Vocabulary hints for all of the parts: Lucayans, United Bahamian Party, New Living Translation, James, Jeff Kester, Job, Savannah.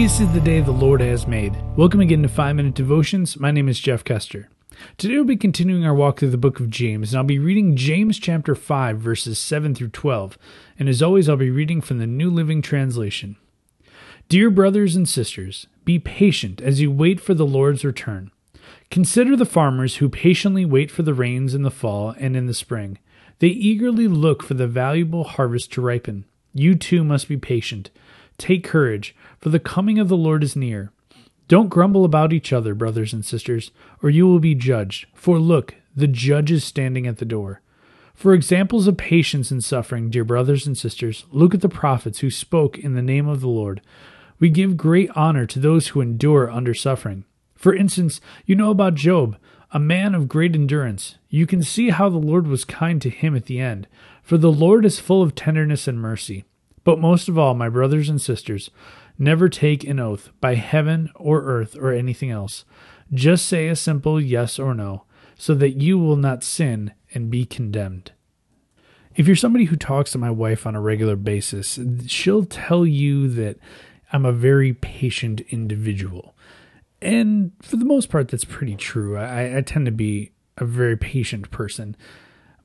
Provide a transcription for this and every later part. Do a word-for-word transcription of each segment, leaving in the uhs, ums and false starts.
This is the day the Lord has made. Welcome again to five minute Devotions. My name is Jeff Kester. Today we'll be continuing our walk through the book of James, and I'll be reading James chapter five, verses seven through twelve. And as always, I'll be reading from the New Living Translation. Dear brothers and sisters, be patient as you wait for the Lord's return. Consider the farmers who patiently wait for the rains in the fall and in the spring. They eagerly look for the valuable harvest to ripen. You too must be patient. Take courage, for the coming of the Lord is near. Don't grumble about each other, brothers and sisters, or you will be judged. For look, the judge is standing at the door. For examples of patience and suffering, dear brothers and sisters, look at the prophets who spoke in the name of the Lord. We give great honor to those who endure under suffering. For instance, you know about Job, a man of great endurance. You can see how the Lord was kind to him at the end, for the Lord is full of tenderness and mercy. But most of all, my brothers and sisters, never take an oath by heaven or earth or anything else. Just say a simple yes or no, so that you will not sin and be condemned. If you're somebody who talks to my wife on a regular basis, she'll tell you that I'm a very patient individual. And for the most part, that's pretty true. I, I tend to be a very patient person.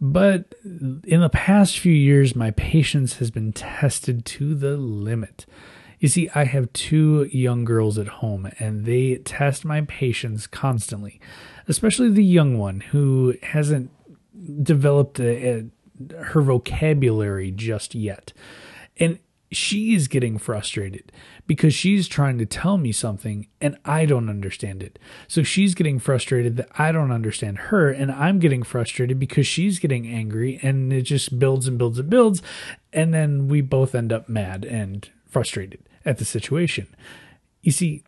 But in the past few years, my patience has been tested to the limit. You see, I have two young girls at home, and they test my patience constantly, especially the young one who hasn't developed a, a, her vocabulary just yet. And she is getting frustrated because she's trying to tell me something and I don't understand it. So she's getting frustrated that I don't understand her, and I'm getting frustrated because she's getting angry, and it just builds and builds and builds. And then we both end up mad and frustrated at the situation. You see,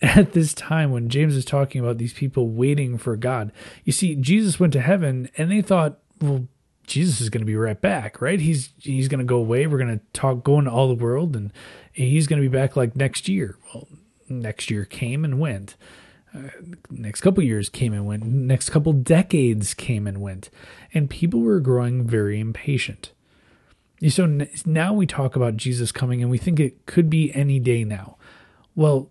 at this time when James is talking about these people waiting for God, you see, Jesus went to heaven and they thought, well, Jesus is going to be right back, right? He's he's going to go away. We're going to talk, go into all the world, and he's going to be back like next year. Well, next year came and went. Uh, next couple years came and went. Next couple decades came and went. And people were growing very impatient. So now we talk about Jesus coming, and we think it could be any day now. Well,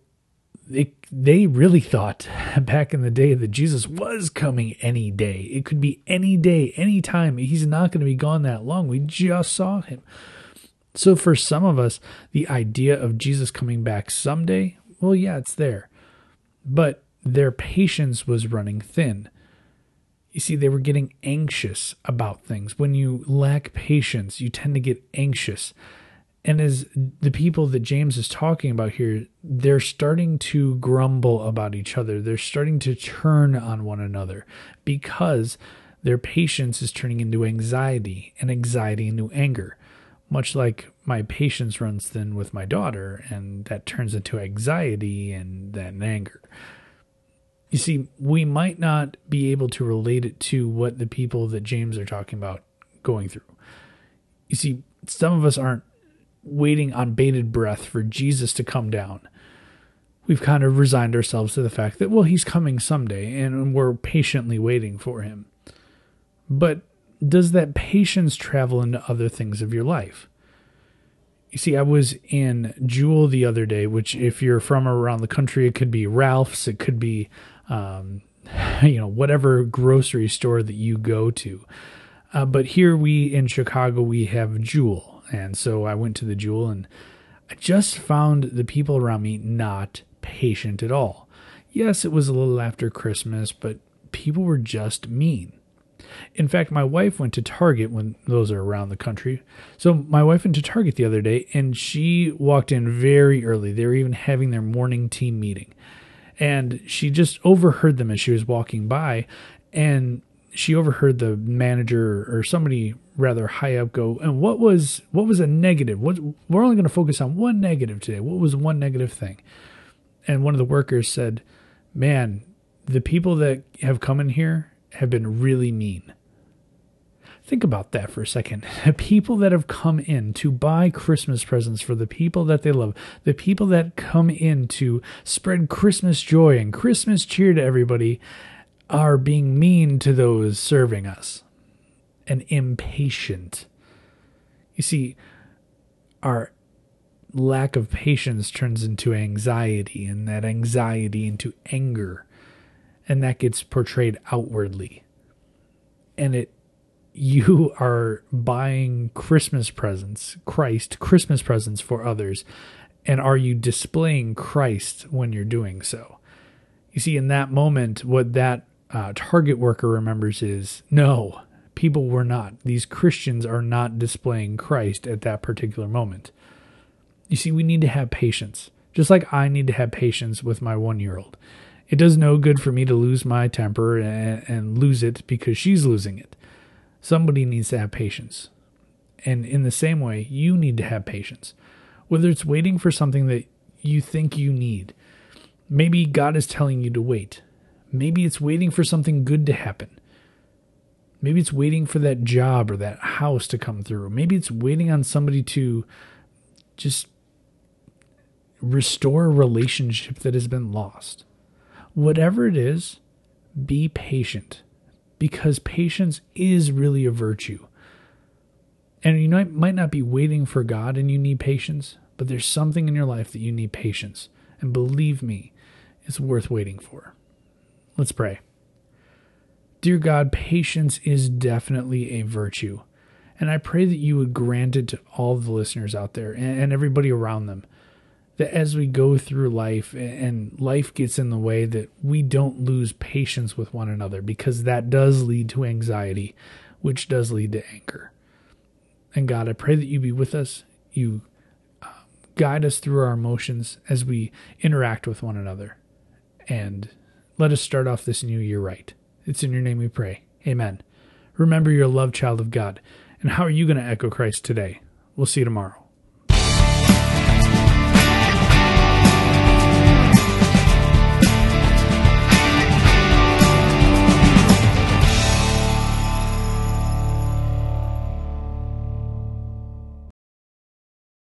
They, they really thought back in the day that Jesus was coming any day. It could be any day, any time. He's not going to be gone that long. We just saw him. So for some of us, the idea of Jesus coming back someday, well, yeah, it's there. But their patience was running thin. You see, they were getting anxious about things. When you lack patience, you tend to get anxious. And as the people that James is talking about here, they're starting to grumble about each other. They're starting to turn on one another because their patience is turning into anxiety and anxiety into anger. Much like my patience runs thin with my daughter, and that turns into anxiety and then anger. You see, we might not be able to relate it to what the people that James are talking about going through. You see, some of us aren't waiting on bated breath for Jesus to come down. We've kind of resigned ourselves to the fact that, well, he's coming someday, and we're patiently waiting for him. But does that patience travel into other things of your life? You see, I was in Jewel the other day, which if you're from around the country, it could be Ralph's, it could be, um, you know, whatever grocery store that you go to. Uh, but here we in Chicago, we have Jewel. And so I went to the Jewel, and I just found the people around me not patient at all. Yes, it was a little after Christmas, but people were just mean. In fact, my wife went to Target when those are around the country. So my wife went to Target the other day, and she walked in very early. They were even having their morning team meeting. And she just overheard them as she was walking by, and she overheard the manager or somebody rather high up go, and what was what was a negative? What, we're only going to focus on one negative today. What was one negative thing? And one of the workers said, man, the people that have come in here have been really mean. Think about that for a second. People that have come in to buy Christmas presents for the people that they love, the people that come in to spread Christmas joy and Christmas cheer to everybody, are being mean to those serving us and impatient. You see, our lack of patience turns into anxiety, and that anxiety into anger, and that gets portrayed outwardly. And it, you are buying Christmas presents, Christ, Christmas presents for others. And are you displaying Christ when you're doing so? You see, in that moment, what that uh, target worker remembers is, no, people were not. These Christians are not displaying Christ at that particular moment. You see, we need to have patience, just like I need to have patience with my one-year-old. It does no good for me to lose my temper and, and lose it because she's losing it. Somebody needs to have patience. And in the same way, you need to have patience. Whether it's waiting for something that you think you need. Maybe God is telling you to wait. Maybe it's waiting for something good to happen. Maybe it's waiting for that job or that house to come through. Maybe it's waiting on somebody to just restore a relationship that has been lost. Whatever it is, be patient, because patience is really a virtue. And you might not be waiting for God and you need patience, but there's something in your life that you need patience. And believe me, it's worth waiting for. Let's pray. Dear God, patience is definitely a virtue. And I pray that you would grant it to all the listeners out there and everybody around them. That as we go through life and life gets in the way, that we don't lose patience with one another, because that does lead to anxiety, which does lead to anger. And God, I pray that you be with us. You uh, guide us through our emotions as we interact with one another. And let us start off this new year right. It's in your name we pray. Amen. Remember, you're a loved child of God. And how are you going to echo Christ today? We'll see you tomorrow.